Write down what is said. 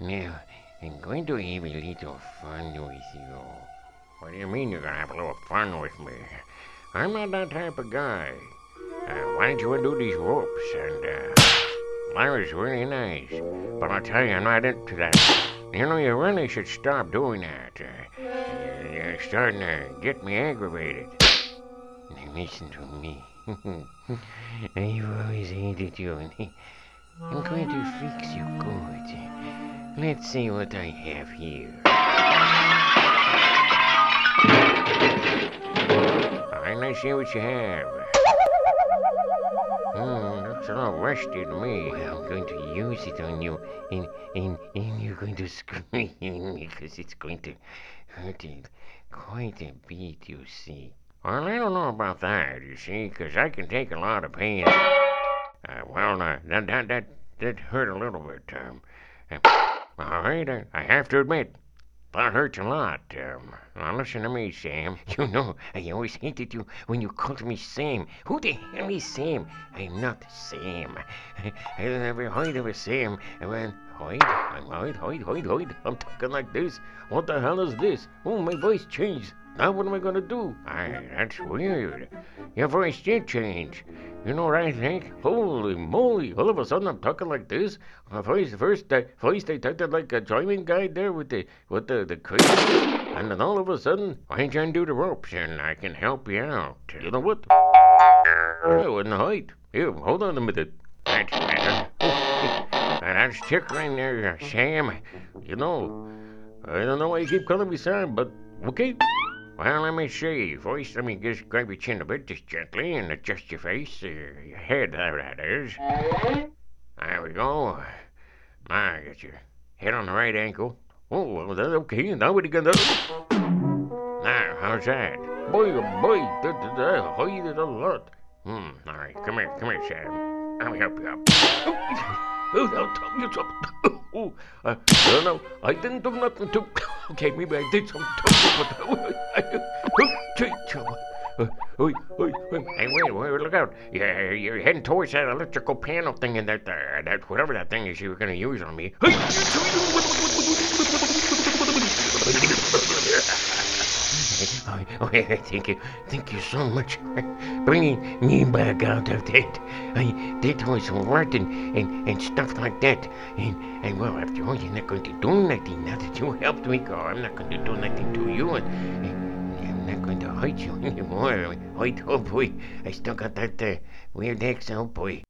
Now, I'm going to have a little fun with you. What do you mean you're going to have a little fun with me? I'm not that type of guy. Why don't you do these ropes? And, Lyra's really nice. But I'll tell you, I'm not into that. You know, you really should stop doing that. You're starting to get me aggravated. Now listen to me. I've always hated you, and I'm going to fix you good. Let's see what I have here. Alright, let's see what you have. Looks all rusty to me. Well, I'm going to use it on you, and you're going to scream because it's going to hurt it quite a bit, you see. Well, I don't know about that, you see, because I can take a lot of pain. That hurt a little bit, all right, I have to admit, that hurts a lot, Now listen to me, Sam. You know, I always hated you when you called me Sam. Who the hell is Sam? I'm not Sam. I don't ever heard of a Sam. I'm talking like this. What the hell is this? Oh, my voice changed. Now what am I gonna do? That's weird. Your voice did change. You know what I think? Holy moly! All of a sudden I'm talking like this. My voice first I talked like a driving guy there with the crazy. And then all of a sudden I can do the ropes and I can help you out. You know what? Oh, and the height. Here, hold on a minute. That's better. That's tickling there, Sam. You know, I don't know why you keep calling me Sam, but okay. Well, let me see. First, let me just grab your chin a bit, just gently, and adjust your face, your head, that is. There we go. Now, get your head on the right ankle. Oh, that's okay. Now, what are you gonna do? Now, how's that? Boy, oh boy, that hurt a lot. All right, come here, Sam. Let me help you up. No, I didn't do nothing to... Okay, maybe I did something to... Hey, wait, look out. You're heading towards that electrical piano thing and that whatever that thing is you were going to use on me. Thank you so much for bringing me back out of that. That was rotten and stuff like that. And well, after all, you're not going to do nothing now that you helped me go. I'm not going to do nothing to you, and I'm not going to hurt you anymore. Oh boy, I still got that weird ex. Oh boy,